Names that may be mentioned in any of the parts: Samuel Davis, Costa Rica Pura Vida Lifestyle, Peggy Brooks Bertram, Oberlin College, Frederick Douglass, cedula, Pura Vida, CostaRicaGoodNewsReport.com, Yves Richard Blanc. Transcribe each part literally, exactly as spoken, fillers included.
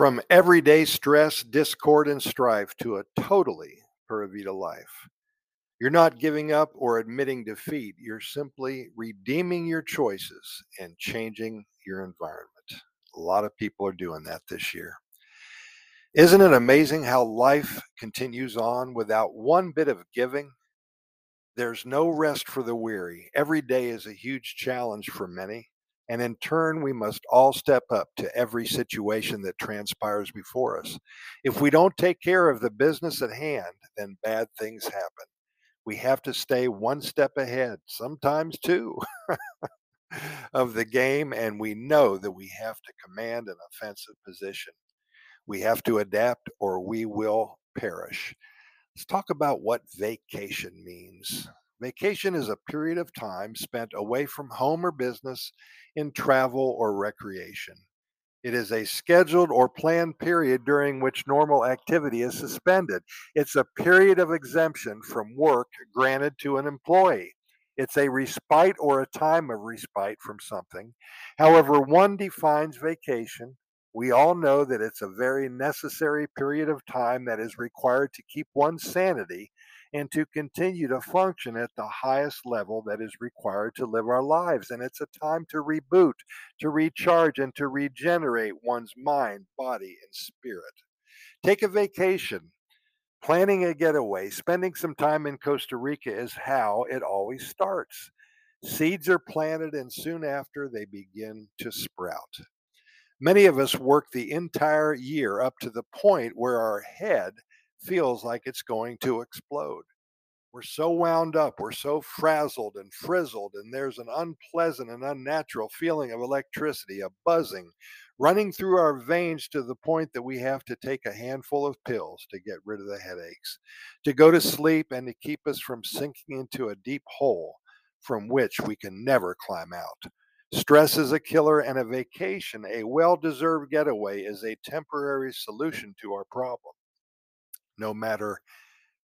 From everyday stress, discord, and strife to a totally Pura Vida life. You're not giving up or admitting defeat. You're simply redeeming your choices and changing your environment. A lot of people are doing that this year. Isn't it amazing how life continues on without one bit of giving? There's no rest for the weary. Every day is a huge challenge for many. And in turn, we must all step up to every situation that transpires before us. If we don't take care of the business at hand, then bad things happen. We have to stay one step ahead, sometimes two, of the game, and we know that we have to command an offensive position. We have to adapt or we will perish. Let's talk about what vacation means. Vacation is a period of time spent away from home or business in travel or recreation. It is a scheduled or planned period during which normal activity is suspended. It's a period of exemption from work granted to an employee. It's a respite or a time of respite from something. However one defines vacation, we all know that it's a very necessary period of time that is required to keep one's sanity and to continue to function at the highest level that is required to live our lives. And it's a time to reboot, to recharge, and to regenerate one's mind, body, and spirit. Take a vacation. Planning a getaway, spending some time in Costa Rica is how it always starts. Seeds are planted, and soon after, they begin to sprout. Many of us work the entire year up to the point where our head feels like it's going to explode. We're so wound up, we're so frazzled and frizzled, and there's an unpleasant and unnatural feeling of electricity, a buzzing, running through our veins to the point that we have to take a handful of pills to get rid of the headaches, to go to sleep, and to keep us from sinking into a deep hole from which we can never climb out. Stress is a killer, and a vacation, a well-deserved getaway, is a temporary solution to our problem, no matter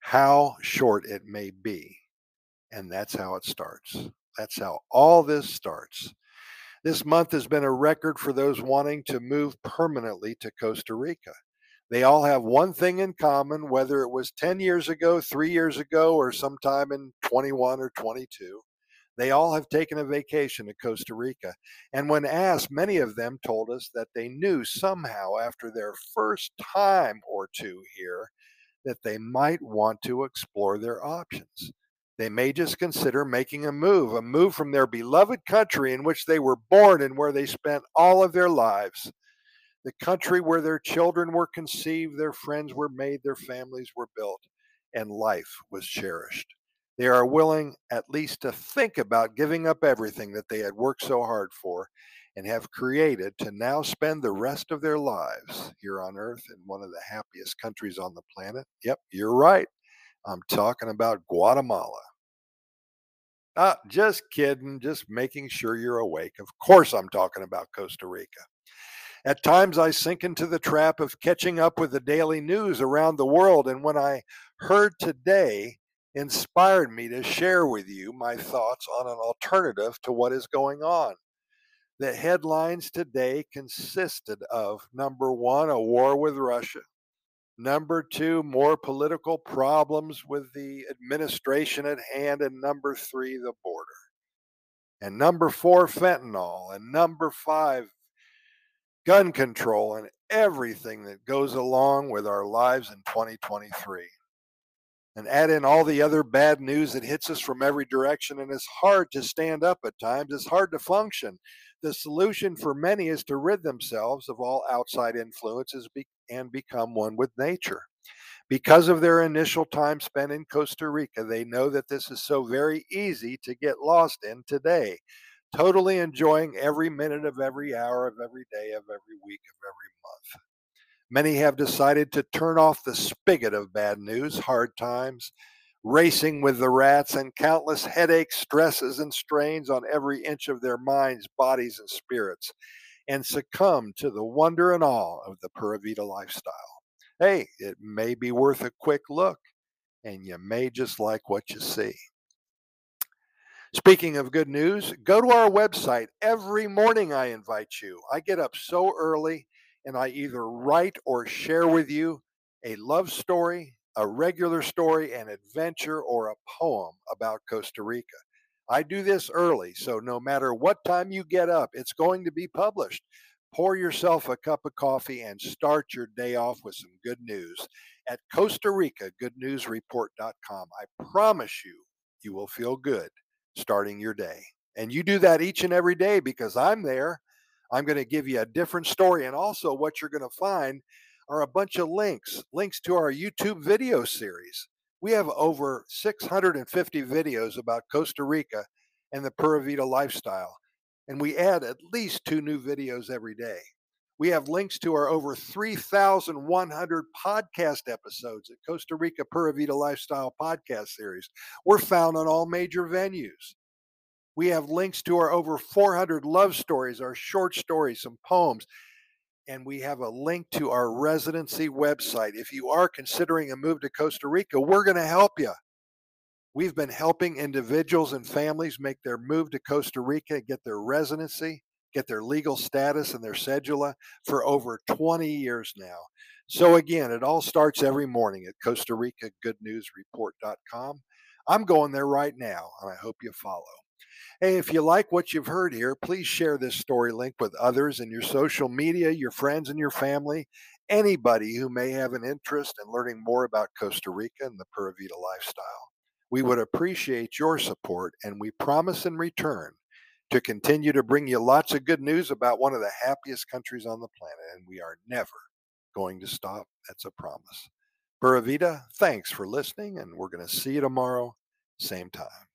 how short it may be. And that's how it starts. That's how all this starts. This month has been a record for those wanting to move permanently to Costa Rica. They all have one thing in common, whether it was ten years ago, three years ago, or sometime in twenty-one or twenty-two. They all have taken a vacation to Costa Rica. And when asked, many of them told us that they knew somehow after their first time or two here that they might want to explore their options. They may just consider making a move, a move from their beloved country in which they were born and where they spent all of their lives, the country where their children were conceived, their friends were made, their families were built, and life was cherished. They are willing at least to think about giving up everything that they had worked so hard for and have created to now spend the rest of their lives here on Earth in one of the happiest countries on the planet. Yep, you're right. I'm talking about Guatemala. Ah, just kidding. Just making sure you're awake. Of course, I'm talking about Costa Rica. At times, I sink into the trap of catching up with the daily news around the world. And when I heard today, inspired me to share with you my thoughts on an alternative to what is going on. The headlines today consisted of, number one, a war with Russia. Number two, more political problems with the administration at hand. And number three, the border. And number four, fentanyl. And number five, gun control and everything that goes along with our lives in twenty twenty-three. And add in all the other bad news that hits us from every direction, and it's hard to stand up at times. It's hard to function. The solution for many is to rid themselves of all outside influences and become one with nature. Because of their initial time spent in Costa Rica, they know that this is so very easy to get lost in today, totally enjoying every minute of every hour of every day of every week of every month. Many have decided to turn off the spigot of bad news, hard times, racing with the rats, and countless headaches, stresses, and strains on every inch of their minds, bodies, and spirits, and succumb to the wonder and awe of the Pura Vida lifestyle. Hey, it may be worth a quick look, and you may just like what you see. Speaking of good news, go to our website. Every morning I invite you. I get up so early and I either write or share with you a love story, a regular story, an adventure, or a poem about Costa Rica. I do this early, so no matter what time you get up, it's going to be published. Pour yourself a cup of coffee and start your day off with some good news at Costa Rica Good News Report dot com. I promise you, you will feel good starting your day. And you do that each and every day because I'm there. I'm going to give you a different story. And also what you're going to find are a bunch of links, links to our YouTube video series. We have over six hundred fifty videos about Costa Rica and the Pura Vida lifestyle, and we add at least two new videos every day. We have links to our over three thousand one hundred podcast episodes at Costa Rica Pura Vida Lifestyle podcast series. We're found on all major venues. We have links to our over four hundred love stories, our short stories, some poems, and we have a link to our residency website. If you are considering a move to Costa Rica, we're going to help you. We've been helping individuals and families make their move to Costa Rica, get their residency, get their legal status and their cedula for over twenty years now. So again, it all starts every morning at Costa Rica Good News Report dot com. I'm going there right now, and I hope you follow. Hey, if you like what you've heard here, please share this story link with others in your social media, your friends and your family, anybody who may have an interest in learning more about Costa Rica and the Pura Vida lifestyle. We would appreciate your support, and we promise in return to continue to bring you lots of good news about one of the happiest countries on the planet, and we are never going to stop. That's a promise. Pura Vida, thanks for listening, and we're going to see you tomorrow, same time.